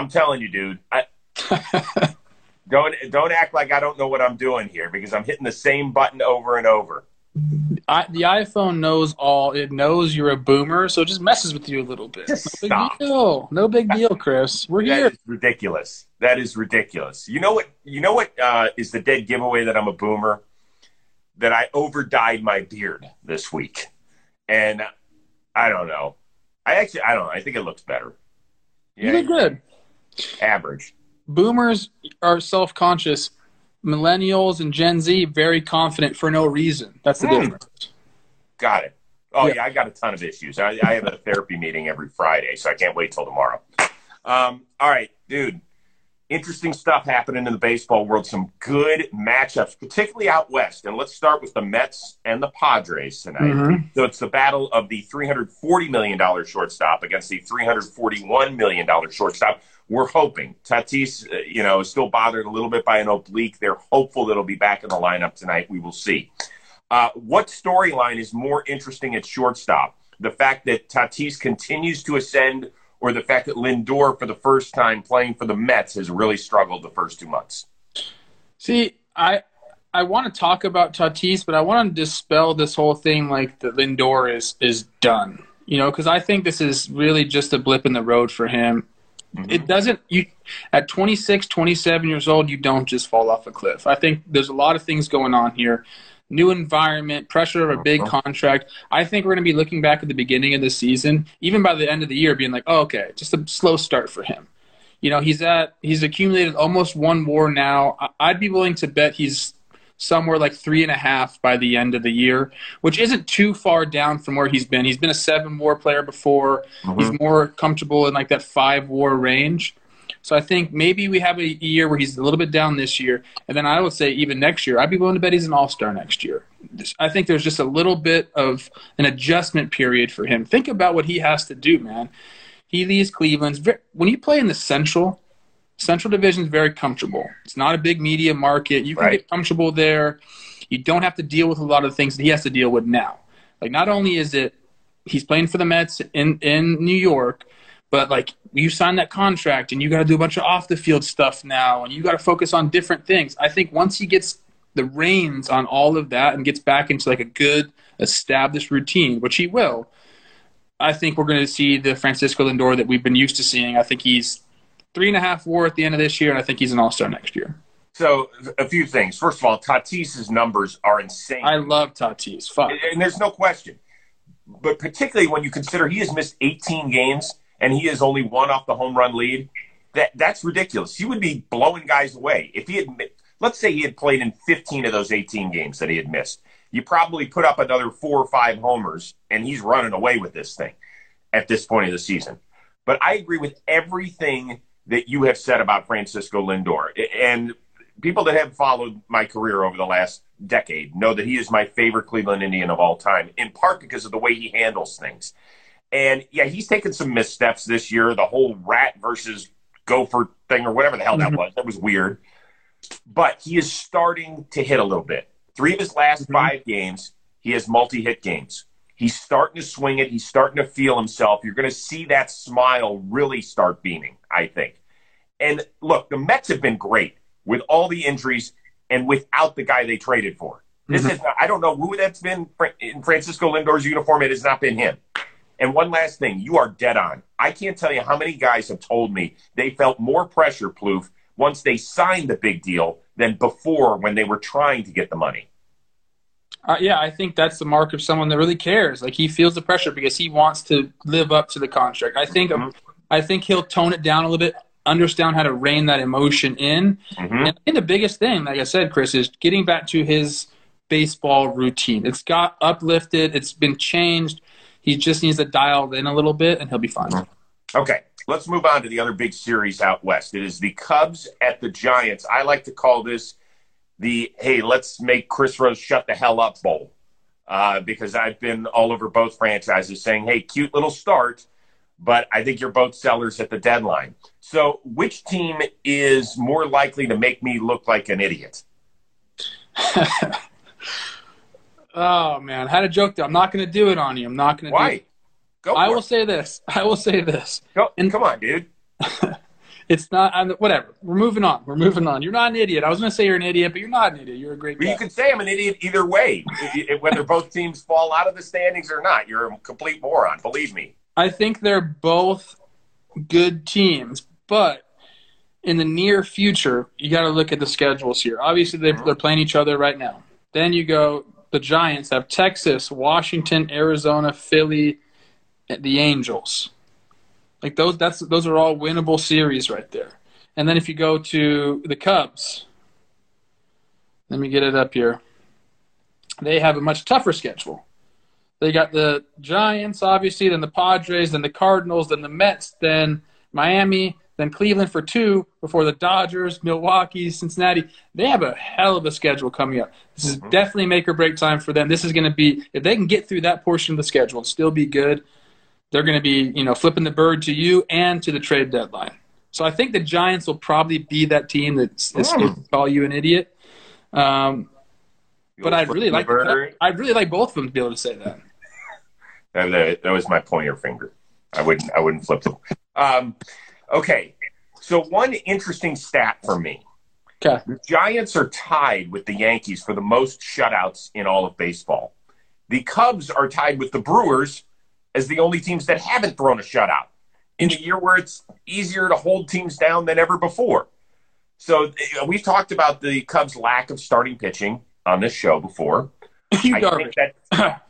I'm telling you, dude. Don't act like I don't know what I'm doing here, because I'm hitting the same button over and over. The iPhone knows all. It knows you're a boomer, so it just messes with you a little bit. Just stop. No big deal, Chris. We're here. That is ridiculous. That is ridiculous. You know what? You know what is the dead giveaway that I'm a boomer? That I overdyed my beard this week, and I don't know. I don't know. I think it looks better. Yeah, you did good. Average. Boomers are self-conscious. Millennials and Gen Z, very confident for no reason. That's the difference. Got it. Oh, yeah, I got a ton of issues. I have a therapy meeting every Friday, so I can't wait till tomorrow. All right, dude. Interesting stuff happening in the baseball world. Some good matchups, particularly out west. And let's start with the Mets and the Padres tonight. Mm-hmm. So it's the battle of the $340 million shortstop against the $341 million shortstop. We're hoping. Tatis, is still bothered a little bit by an oblique. They're hopeful that he'll be back in the lineup tonight. We will see. What storyline is more interesting at shortstop? The fact that Tatis continues to ascend, or the fact that Lindor, for the first time playing for the Mets, has really struggled the first 2 months? See, I want to talk about Tatis, but I want to dispel this whole thing like that Lindor is done. Because I think this is really just a blip in the road for him. Mm-hmm. It doesn't – at 26, 27 years old, you don't just fall off a cliff. I think there's a lot of things going on here. New environment, pressure of a big contract. I think we're going to be looking back at the beginning of the season, even by the end of the year, being like, oh, okay, just a slow start for him. He's accumulated almost one WAR now. I'd be willing to bet he's somewhere like 3.5 by the end of the year, which isn't too far down from where he's been. He's been a 7 WAR player before. Mm-hmm. He's more comfortable in like that 5 WAR range. So I think maybe we have a year where he's a little bit down this year, and then I would say even next year, I'd be willing to bet he's an all-star next year. I think there's just a little bit of an adjustment period for him. Think about what he has to do, man. He leaves Cleveland. When you play in the Central Division is very comfortable. It's not a big media market. You can get comfortable there. You don't have to deal with a lot of the things that he has to deal with now. Like, not only is it he's playing for the Mets in New York, but, like, you signed that contract and you got to do a bunch of off-the-field stuff now and you got to focus on different things. I think once he gets the reins on all of that and gets back into, like, a good established routine, which he will, I think we're going to see the Francisco Lindor that we've been used to seeing. I think he's 3.5 WAR at the end of this year, and I think he's an all-star next year. So, a few things. First of all, Tatis's numbers are insane. I love Tatis. Fuck. And there's no question. But particularly when you consider he has missed 18 games – and he is only one off the home run lead, that's ridiculous. He would be blowing guys away. If he had, let's say he had played in 15 of those 18 games that he had missed, you probably put up another 4 or 5 homers, and he's running away with this thing at this point of the season. But I agree with everything that you have said about Francisco Lindor. And people that have followed my career over the last decade know that he is my favorite Cleveland Indian of all time, in part because of the way he handles things. And, yeah, he's taken some missteps this year, the whole rat versus gopher thing or whatever the hell that was. That was weird. But he is starting to hit a little bit. 3 of his last 5 games, he has multi-hit games. He's starting to swing it. He's starting to feel himself. You're going to see that smile really start beaming, I think. And, look, the Mets have been great with all the injuries and without the guy they traded for. This is I don't know who that's been in Francisco Lindor's uniform. It has not been him. And one last thing, you are dead on. I can't tell you how many guys have told me they felt more pressure, Plouffe, once they signed the big deal than before when they were trying to get the money. Yeah, I think that's the mark of someone that really cares. Like, he feels the pressure because he wants to live up to the contract. I think he'll tone it down a little bit, understand how to rein that emotion in. And I think the biggest thing, like I said, Chris, is getting back to his baseball routine. It's got uplifted. It's been changed. He just needs to dial in a little bit, and he'll be fine. Okay, let's move on to the other big series out west. It is the Cubs at the Giants. I like to call this the, hey, let's make Chris Rose shut the hell up bowl, because I've been all over both franchises saying, hey, cute little start, but I think you're both sellers at the deadline. So which team is more likely to make me look like an idiot? Oh, man, I had a joke there. I'm not going to do it on you. I'm not going to do it. Why? Go for it. I will say this. Go, and, come on, dude. It's not, whatever. We're moving on. We're moving on. You're not an idiot. I was going to say you're an idiot, but you're not an idiot. You're a great guy. You could say I'm an idiot either way, whether both teams fall out of the standings or not. You're a complete moron, believe me. I think they're both good teams, but in the near future, you got to look at the schedules here. Obviously, they're playing each other right now. Then you go, the Giants have Texas, Washington, Arizona, Philly, and the Angels. Like those are all winnable series right there. And then if you go to the Cubs, let me get it up here. They have a much tougher schedule. They got the Giants, obviously, then the Padres, then the Cardinals, then the Mets, then Miami, then Cleveland for two before the Dodgers, Milwaukee, Cincinnati. They have a hell of a schedule coming up. This is definitely make or break time for them. This is going to be, if they can get through that portion of the schedule and still be good, they're going to be, you know, flipping the bird to you and to the trade deadline. So I think the Giants will probably be that team that's going to call you an idiot. But I'd really like both of them to be able to say that. That was my pointer finger. I wouldn't flip them. Okay, so one interesting stat for me. Okay. The Giants are tied with the Yankees for the most shutouts in all of baseball. The Cubs are tied with the Brewers as the only teams that haven't thrown a shutout in a year where it's easier to hold teams down than ever before. So we've talked about the Cubs' lack of starting pitching on this show before. I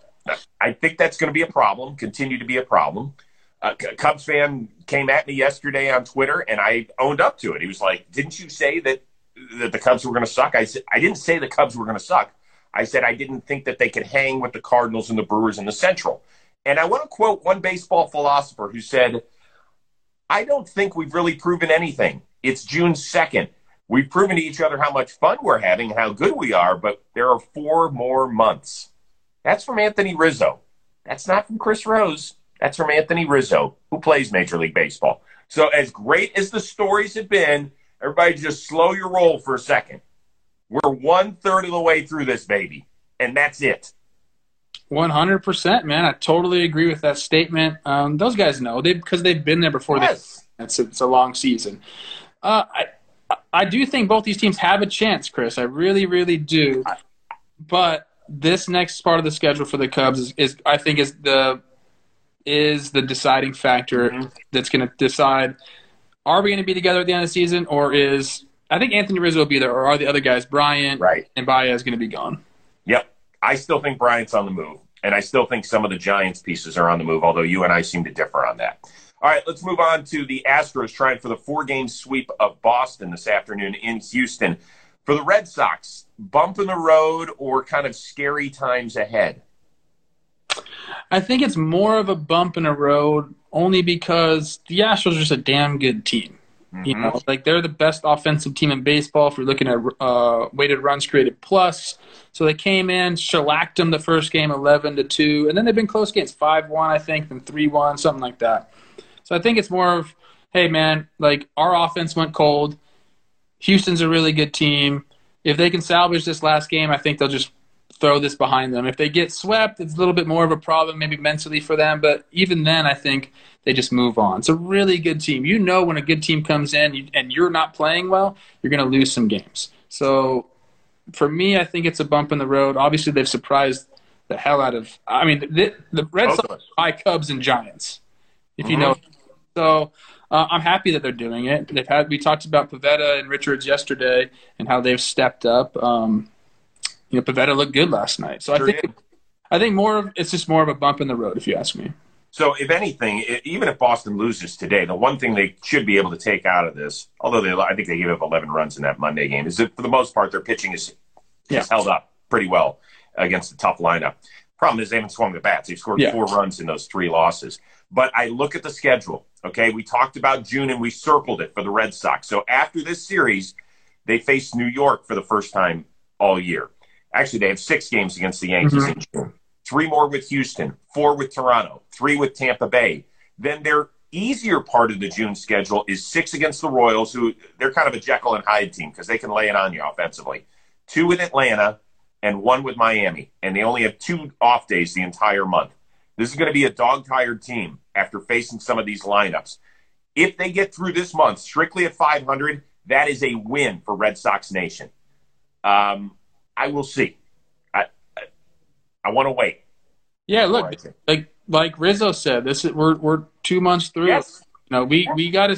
think that's going to be a problem, continue to be a problem. A Cubs fan came at me yesterday on Twitter, and I owned up to it. He was like, didn't you say that the Cubs were going to suck? I said, I didn't say the Cubs were going to suck. I said I didn't think that they could hang with the Cardinals and the Brewers in the Central. And I want to quote one baseball philosopher who said, I don't think we've really proven anything. It's June 2nd. We've proven to each other how much fun we're having, how good we are, but there are 4 more months. That's from Anthony Rizzo. That's not from Chris Rose. That's from Anthony Rizzo, who plays Major League Baseball. So as great as the stories have been, everybody just slow your roll for a second. We're 1/3 of the way through this, baby, and that's it. 100%, man. I totally agree with that statement. Those guys know because they've been there before. Yes. It's a long season. I do think both these teams have a chance, Chris. I really, really do. But this next part of the schedule for the Cubs is the deciding factor that's going to decide, are we going to be together at the end of the season, or is – I think Anthony Rizzo will be there, or are the other guys, Bryant and Baez, going to be gone? Yep. I still think Bryant's on the move, and I still think some of the Giants pieces are on the move, although you and I seem to differ on that. All right, let's move on to the Astros trying for the 4-game sweep of Boston this afternoon in Houston. For the Red Sox, bump in the road or kind of scary times ahead? I think it's more of a bump in the road only because the Astros are just a damn good team. You know, like they're the best offensive team in baseball if you're looking at weighted runs created plus. So they came in, shellacked them the first game 11-2, and then they've been close games, 5-1, I think, then 3-1, something like that. So I think it's more of, hey, man, like our offense went cold. Houston's a really good team. If they can salvage this last game, I think they'll just throw this behind them. If they get swept, it's a little bit more of a problem maybe mentally for them, but even then I think – they just move on. It's a really good team. You know when a good team comes in and you're not playing well, you're going to lose some games. So for me, I think it's a bump in the road. Obviously, they've surprised the hell out of – I mean, the Red Sox by Cubs and Giants, if you know. So I'm happy that they're doing it. We talked about Pavetta and Richards yesterday and how they've stepped up. You know, Pavetta looked good last night. So I think more of it's just more of a bump in the road, if you ask me. So, if anything, even if Boston loses today, the one thing they should be able to take out of this, although I think they gave up 11 runs in that Monday game, is that for the most part their pitching is held up pretty well against the tough lineup. Problem is they haven't swung the bats. They've scored 4 runs in those 3 losses. But I look at the schedule, okay? We talked about June and we circled it for the Red Sox. So, after this series, they face New York for the first time all year. Actually, they have 6 games against the Yankees in June. 3 more with Houston, 4 with Toronto, 3 with Tampa Bay. Then their easier part of the June schedule is 6 against the Royals, who they're kind of a Jekyll and Hyde team because they can lay it on you offensively. 2 with Atlanta and 1 with Miami, and they only have 2 off days the entire month. This is going to be a dog-tired team after facing some of these lineups. If they get through this month strictly at 500, that is a win for Red Sox Nation. I will see. I want to wait. Yeah, look, like Rizzo said, this is, we're 2 months through. Yes. You know, we got to.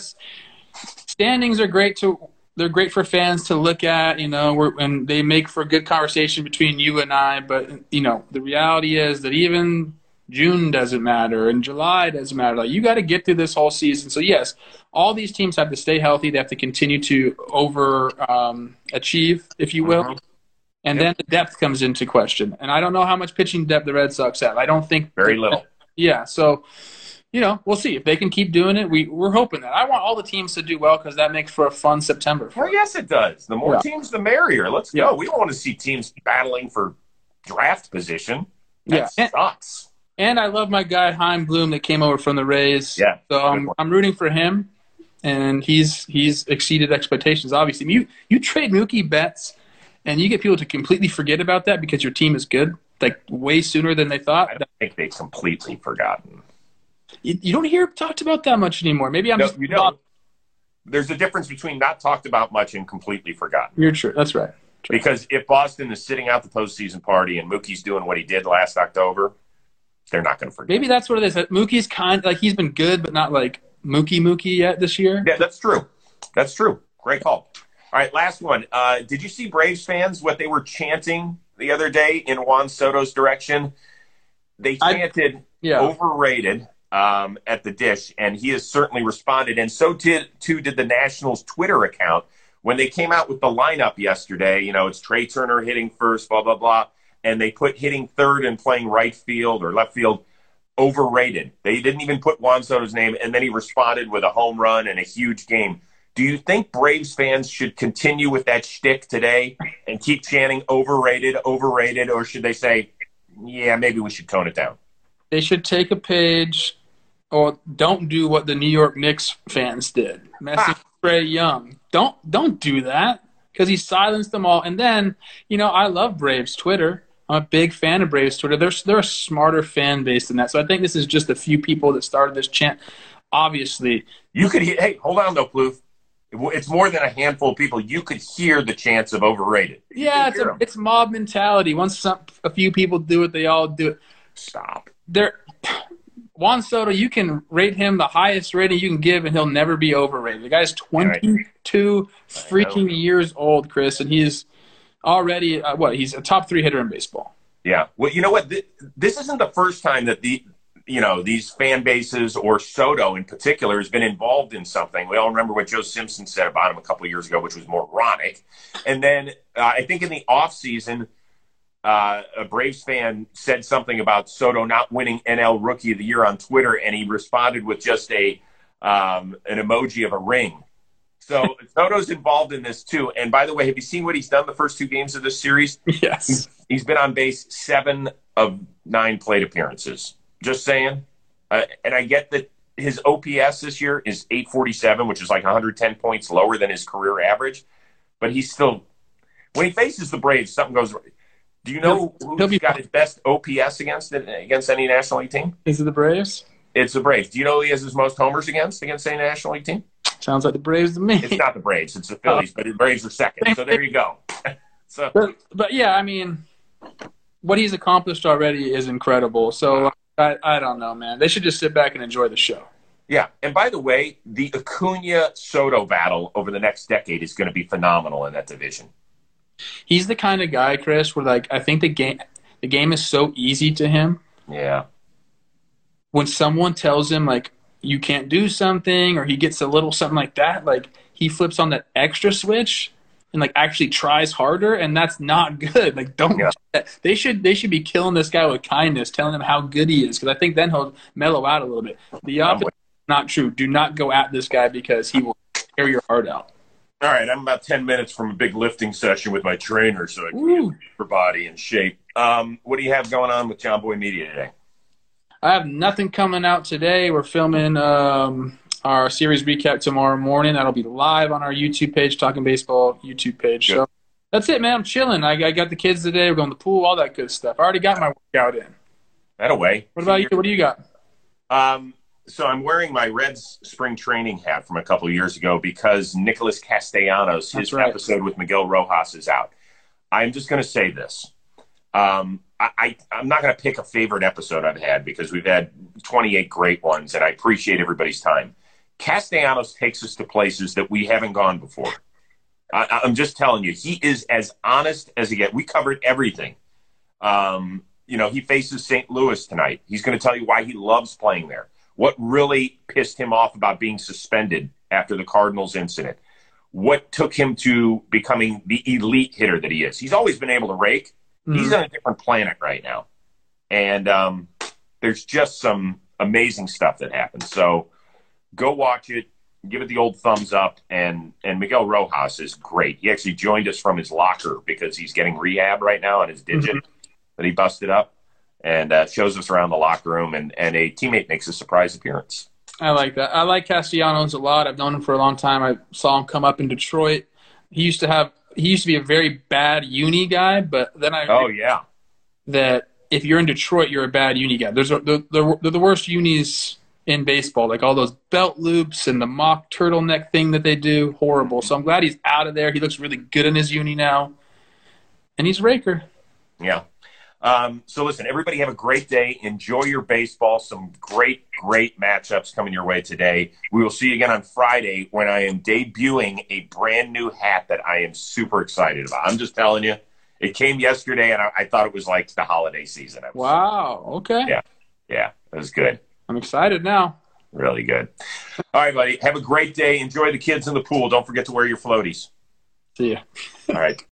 Standings are great to. They're great for fans to look at, you know, and they make for good conversation between you and I. But, you know, the reality is that even June doesn't matter and July doesn't matter. Like, you got to get through this whole season. So, yes, all these teams have to stay healthy. They have to continue to overachieve, if you will. And then the depth comes into question. And I don't know how much pitching depth the Red Sox have. I don't think – very little. Yeah, so – you know, we'll see if they can keep doing it. We're hoping that. I want all the teams to do well because that makes for a fun September. Well, yes, it does. The more teams, the merrier. Let's go. We don't want to see teams battling for draft position. That sucks. And I love my guy Haim Bloom that came over from the Rays. Yeah, so I'm rooting for him, and he's exceeded expectations. Obviously, you trade Mookie Betts, and you get people to completely forget about that because your team is good, like way sooner than they thought. I don't think they've completely forgotten. You don't hear talked about that much anymore. Maybe I'm just not. There's a difference between not talked about much and completely forgotten. You're true. That's right. True. Because if Boston is sitting out the postseason party and Mookie's doing what he did last October, they're not going to forget. Maybe that's what it is. Mookie's like he's been good, but not like Mookie yet this year. Yeah, that's true. That's true. Great call. All right, last one. Did you see Braves fans what they were chanting the other day in Juan Soto's direction? They chanted overrated. At the dish, and he has certainly responded, and so too did the Nationals' Twitter account when they came out with the lineup yesterday. You know, it's Trea Turner hitting first, blah blah blah, and they put hitting third and playing right field or left field overrated. They didn't even put Juan Soto's name, and then he responded with a home run and a huge game. Do you think Braves fans should continue with that shtick today and keep chanting overrated, or should they say, yeah, maybe we should tone it down? They should take a page. Or don't do what the New York Knicks fans did, messing with Trae Young. Don't do that because he silenced them all. And then, you know, I love Braves Twitter. I'm a big fan of Braves Twitter. They're a smarter fan base than that. So I think this is just a few people that started this chant. Obviously, you could hear. Hey, hold on though, Plouffe. It's more than a handful of people. You could hear the chants of overrated. Yeah, it's mob mentality. Once a few people do it, they all do it. Stop. Juan Soto, you can rate him the highest rating you can give, and he'll never be overrated. The guy's 22 freaking years old, Chris, and he's already he's a top three hitter in baseball. Yeah. Well, you know what? This isn't the first time that these fan bases or Soto in particular has been involved in something. We all remember what Joe Simpson said about him a couple of years ago, which was moronic. And then I think in the offseason – a Braves fan said something about Soto not winning NL Rookie of the Year on Twitter, and he responded with just an emoji of a ring. So Soto's involved in this too. And by the way, have you seen what he's done the first two games of this series? Yes. He's been on base 7 of 9 plate appearances. Just saying. And I get that his OPS this year is 847, which is like 110 points lower than his career average. But he's still – when he faces the Braves, something goes – do you know who's got his best OPS against any National League team? Is it the Braves? It's the Braves. Do you know who he has his most homers against any National League team? Sounds like the Braves to me. It's not the Braves. It's the Phillies, but the Braves are second. So there you go. But yeah, I mean, what he's accomplished already is incredible. So I don't know, man. They should just sit back and enjoy the show. Yeah, and by the way, the Acuna-Soto battle over the next decade is going to be phenomenal in that division. He's the kind of guy, Chris, where like I think the game is so easy to him. Yeah. When someone tells him like you can't do something or he gets a little something like that, like he flips on that extra switch and like actually tries harder, and that's not good. Like don't do that. They should be killing this guy with kindness, telling him how good he is, because I think then he'll mellow out a little bit. The opposite is not true. Do not go at this guy because he will tear your heart out. All right, I'm about 10 minutes from a big lifting session with my trainer, so I can get your body in shape. What do you have going on with Chomboy Media today? I have nothing coming out today. We're filming our series recap tomorrow morning. That'll be live on our YouTube page, Talking Baseball YouTube page. Good. So that's it, man. I'm chilling. I got the kids today. We're going to the pool, all that good stuff. I already got my workout in. That away. What about you? What do you got? So I'm wearing my Reds spring training hat from a couple of years ago because Nicholas Castellanos, his episode with Miguel Rojas is out. I'm just going to say this. I'm not going to pick a favorite episode I've had because we've had 28 great ones, and I appreciate everybody's time. Castellanos takes us to places that we haven't gone before. I'm just telling you, he is as honest as he gets. We covered everything. You know, he faces St. Louis tonight. He's going to tell you why he loves playing there. What really pissed him off about being suspended after the Cardinals incident. What took him to becoming the elite hitter that he is. He's always been able to rake. Mm-hmm. He's on a different planet right now. And there's just some amazing stuff that happens. So go watch it. Give it the old thumbs up. And Miguel Rojas is great. He actually joined us from his locker because he's getting rehab right now on his digit that he busted up. And shows us around the locker room, and a teammate makes a surprise appearance. I like that. I like Castellanos a lot. I've known him for a long time. I saw him come up in Detroit. He used to be a very bad uni guy, but then I that if you're in Detroit, you're a bad uni guy. They're the worst unis in baseball. Like all those belt loops and the mock turtleneck thing that they do, horrible. So I'm glad he's out of there. He looks really good in his uni now, and he's a raker. Yeah. So listen, everybody have a great day. Enjoy your baseball. Some great, great matchups coming your way today. We will see you again on Friday when I am debuting a brand new hat that I am super excited about. I'm just telling you, it came yesterday, and I thought it was like the holiday season. Wow. Okay. Yeah. Yeah. That was good. I'm excited now. Really good. All right, buddy. Have a great day. Enjoy the kids in the pool. Don't forget to wear your floaties. See ya. All right.